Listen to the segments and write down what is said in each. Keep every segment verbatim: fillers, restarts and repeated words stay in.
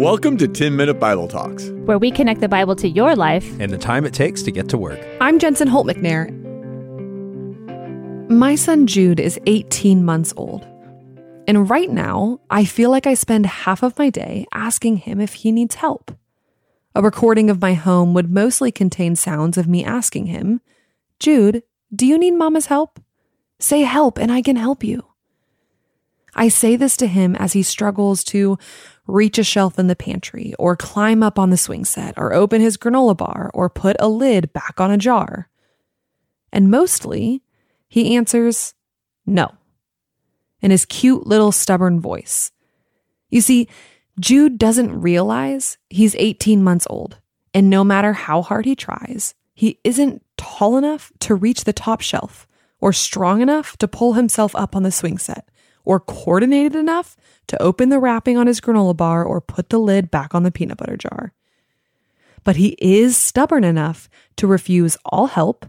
Welcome to Ten Minute Bible Talks, where we connect the Bible to your life and the time it takes to get to work. I'm Jensen Holt McNair. My son Jude is eighteen months old, and right now I feel like I spend half of my day asking him if he needs help. A recording of my home would mostly contain sounds of me asking him, "Jude, do you need Mama's help? Say help and I can help you." I say this to him as he struggles to reach a shelf in the pantry, or climb up on the swing set, or open his granola bar, or put a lid back on a jar. And mostly, he answers no, in his cute little stubborn voice. You see, Jude doesn't realize he's eighteen months old, and no matter how hard he tries, he isn't tall enough to reach the top shelf, or strong enough to pull himself up on the swing set, or coordinated enough to open the wrapping on his granola bar or put the lid back on the peanut butter jar. But he is stubborn enough to refuse all help,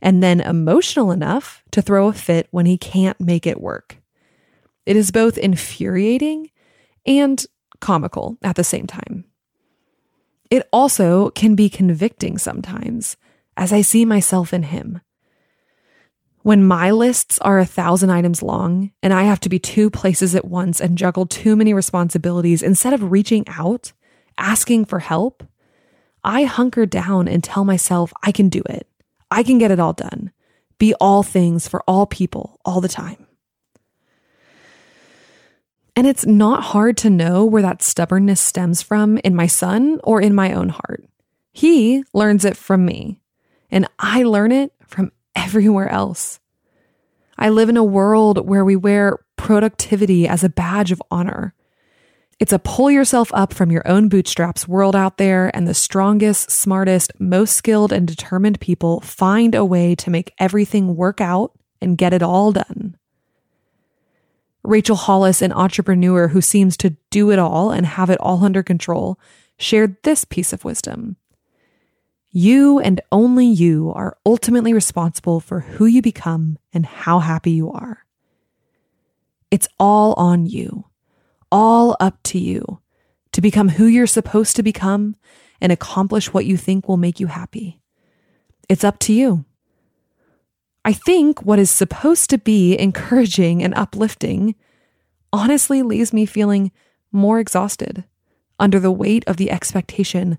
and then emotional enough to throw a fit when he can't make it work. It is both infuriating and comical at the same time. It also can be convicting sometimes, as I see myself in him. When my lists are a thousand items long and I have to be two places at once and juggle too many responsibilities, instead of reaching out, asking for help, I hunker down and tell myself I can do it. I can get it all done. Be all things for all people all the time. And it's not hard to know where that stubbornness stems from in my son or in my own heart. He learns it from me, and I learn it from everywhere else. I live in a world where we wear productivity as a badge of honor. It's a pull yourself up from your own bootstraps world out there, and the strongest, smartest, most skilled, and determined people find a way to make everything work out and get it all done. Rachel Hollis, an entrepreneur who seems to do it all and have it all under control, shared this piece of wisdom. You and only you are ultimately responsible for who you become and how happy you are. It's all on you, all up to you, to become who you're supposed to become and accomplish what you think will make you happy. It's up to you. I think what is supposed to be encouraging and uplifting honestly leaves me feeling more exhausted under the weight of the expectation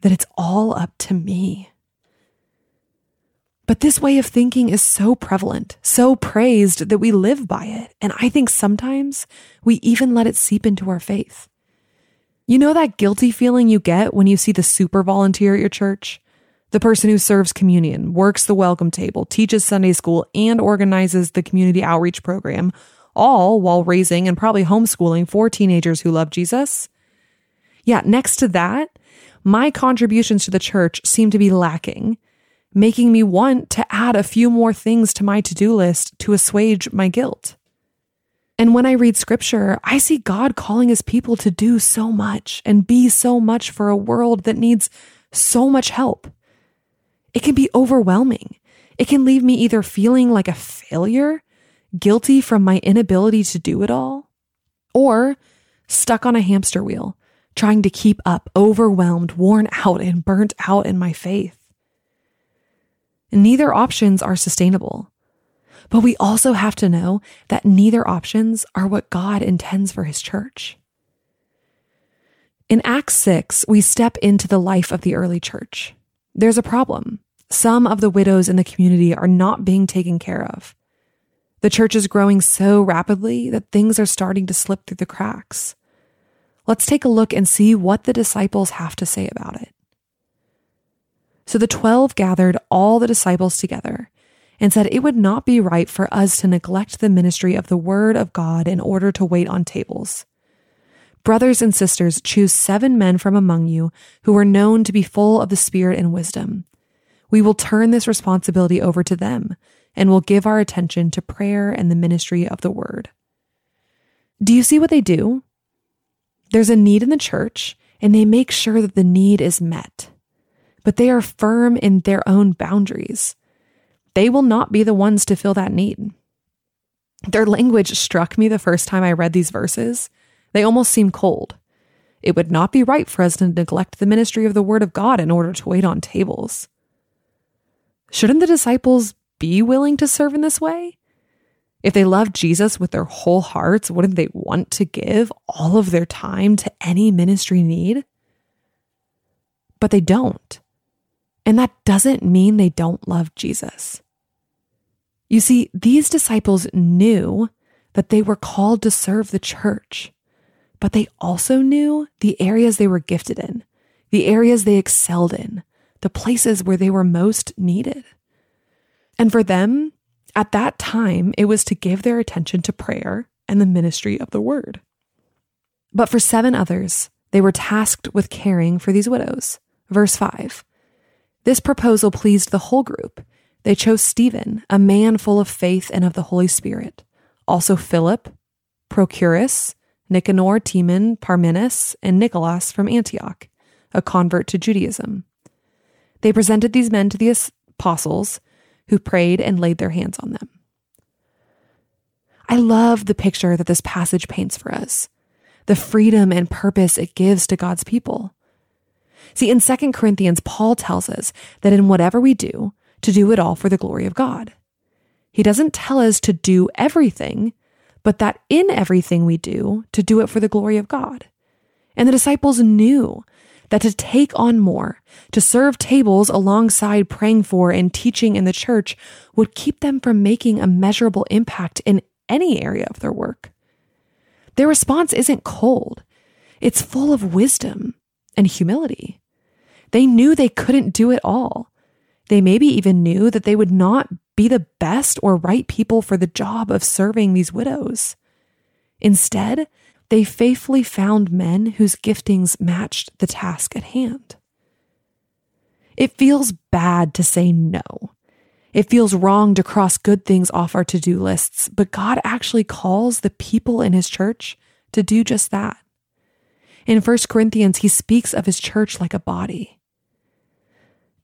that it's all up to me. But this way of thinking is so prevalent, so praised, that we live by it. And I think sometimes we even let it seep into our faith. You know that guilty feeling you get when you see the super volunteer at your church? The person who serves communion, works the welcome table, teaches Sunday school, and organizes the community outreach program, all while raising and probably homeschooling four teenagers who love Jesus? Yeah, next to that, my contributions to the church seem to be lacking, making me want to add a few more things to my to-do list to assuage my guilt. And when I read scripture, I see God calling his people to do so much and be so much for a world that needs so much help. It can be overwhelming. It can leave me either feeling like a failure, guilty from my inability to do it all, or stuck on a hamster wheel, trying to keep up, overwhelmed, worn out, and burnt out in my faith. Neither options are sustainable, but we also have to know that neither options are what God intends for his church. In Acts six, we step into the life of the early church. There's a problem. Some of the widows in the community are not being taken care of. The church is growing so rapidly that things are starting to slip through the cracks. Let's take a look and see what the disciples have to say about it. So the twelve gathered all the disciples together and said it would not be right for us to neglect the ministry of the word of God in order to wait on tables. Brothers and sisters, choose seven men from among you who are known to be full of the Spirit and wisdom. We will turn this responsibility over to them and will give our attention to prayer and the ministry of the word. Do you see what they do? There's a need in the church, and they make sure that the need is met. But they are firm in their own boundaries. They will not be the ones to fill that need. Their language struck me the first time I read these verses. They almost seem cold. It would not be right for us to neglect the ministry of the Word of God in order to wait on tables. Shouldn't the disciples be willing to serve in this way? If they loved Jesus with their whole hearts, wouldn't they want to give all of their time to any ministry need? But they don't. And that doesn't mean they don't love Jesus. You see, these disciples knew that they were called to serve the church, but they also knew the areas they were gifted in, the areas they excelled in, the places where they were most needed. And for them, at that time, it was to give their attention to prayer and the ministry of the word. But for seven others, they were tasked with caring for these widows. Verse five, this proposal pleased the whole group. They chose Stephen, a man full of faith and of the Holy Spirit, also Philip, Procurus, Nicanor, Timon, Parmenas, and Nicolaus from Antioch, a convert to Judaism. They presented these men to the apostles, who prayed and laid their hands on them. I love the picture that this passage paints for us, the freedom and purpose it gives to God's people. See, in Second Corinthians, Paul tells us that in whatever we do, to do it all for the glory of God. He doesn't tell us to do everything, but that in everything we do, to do it for the glory of God. And the disciples knew that to take on more, to serve tables alongside praying for and teaching in the church would keep them from making a measurable impact in any area of their work. Their response isn't cold. It's full of wisdom and humility. They knew they couldn't do it all. They maybe even knew that they would not be the best or right people for the job of serving these widows. Instead, they faithfully found men whose giftings matched the task at hand. It feels bad to say no. It feels wrong to cross good things off our to-do lists, but God actually calls the people in his church to do just that. In First Corinthians, he speaks of his church like a body.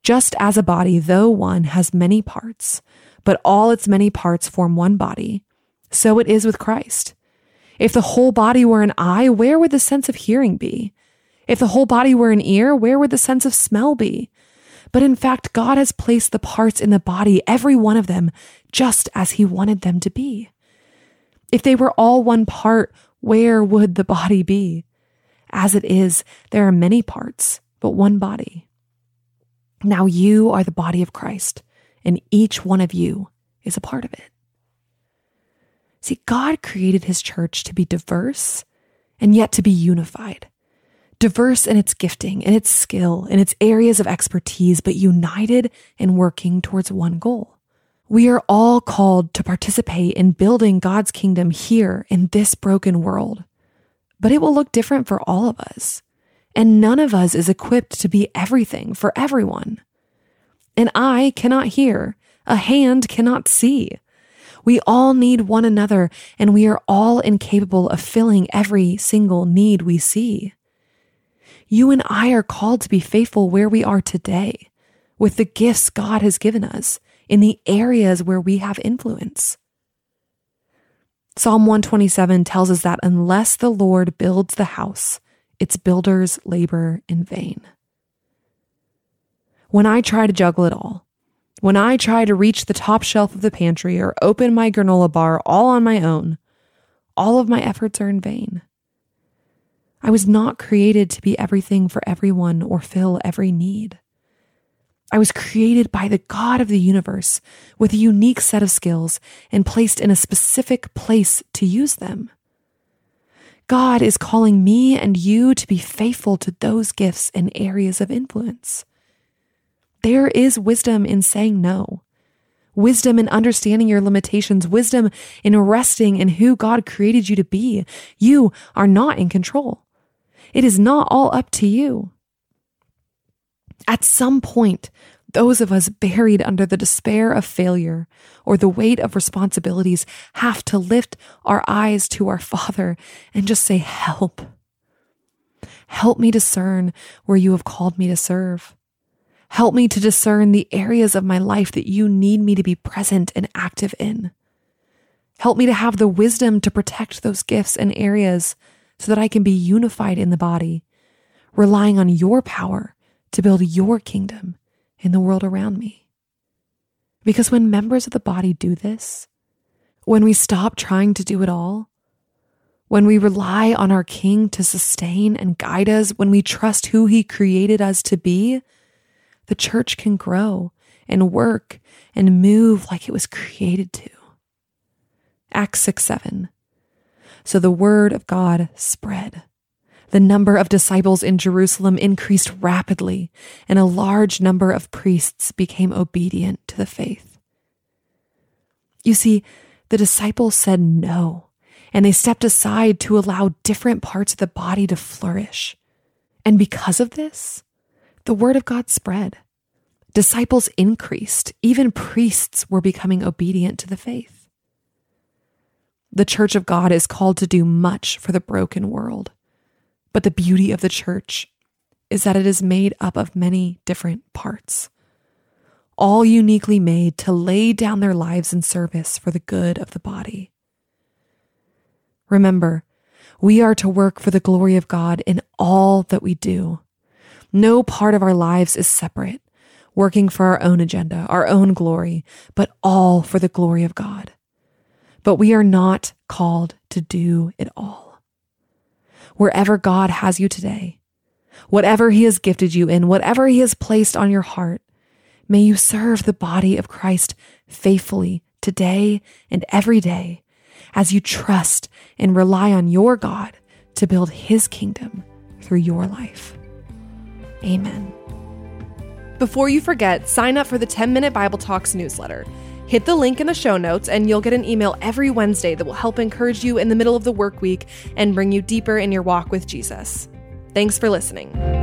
Just as a body, though one has many parts, but all its many parts form one body, so it is with Christ. If the whole body were an eye, where would the sense of hearing be? If the whole body were an ear, where would the sense of smell be? But in fact, God has placed the parts in the body, every one of them, just as he wanted them to be. If they were all one part, where would the body be? As it is, there are many parts, but one body. Now you are the body of Christ, and each one of you is a part of it. See, God created his church to be diverse and yet to be unified. Diverse in its gifting, in its skill, in its areas of expertise, but united and working towards one goal. We are all called to participate in building God's kingdom here in this broken world, but it will look different for all of us, and none of us is equipped to be everything for everyone. An eye cannot hear, a hand cannot see. We all need one another, and we are all incapable of filling every single need we see. You and I are called to be faithful where we are today, with the gifts God has given us, in the areas where we have influence. Psalm one twenty-seven tells us that unless the Lord builds the house, its builders labor in vain. When I try to juggle it all, when I try to reach the top shelf of the pantry or open my granola bar all on my own, all of my efforts are in vain. I was not created to be everything for everyone or fill every need. I was created by the God of the universe with a unique set of skills and placed in a specific place to use them. God is calling me and you to be faithful to those gifts and areas of influence. There is wisdom in saying no, wisdom in understanding your limitations, wisdom in resting in who God created you to be. You are not in control. It is not all up to you. At some point, those of us buried under the despair of failure or the weight of responsibilities have to lift our eyes to our Father and just say, help. Help me discern where you have called me to serve. Help me to discern the areas of my life that you need me to be present and active in. Help me to have the wisdom to protect those gifts and areas so that I can be unified in the body relying on your power to build your kingdom in the world around me. Because when members of the body do this, when we stop trying to do it all, when we rely on our King to sustain and guide us, when we trust who he created us to be, the church can grow and work and move like it was created to. Acts six seven. So the word of God spread. The number of disciples in Jerusalem increased rapidly, and a large number of priests became obedient to the faith. You see, the disciples said no, and they stepped aside to allow different parts of the body to flourish. And because of this, the word of God spread. Disciples increased. Even priests were becoming obedient to the faith. The church of God is called to do much for the broken world. But the beauty of the church is that it is made up of many different parts, all uniquely made to lay down their lives in service for the good of the body. Remember, we are to work for the glory of God in all that we do. No part of our lives is separate, working for our own agenda, our own glory, but all for the glory of God. But we are not called to do it all. Wherever God has you today, whatever he has gifted you in, whatever he has placed on your heart, may you serve the body of Christ faithfully today and every day as you trust and rely on your God to build his kingdom through your life. Amen. Before you forget, sign up for the ten minute Bible Talks newsletter. Hit the link in the show notes and you'll get an email every Wednesday that will help encourage you in the middle of the work week and bring you deeper in your walk with Jesus. Thanks for listening.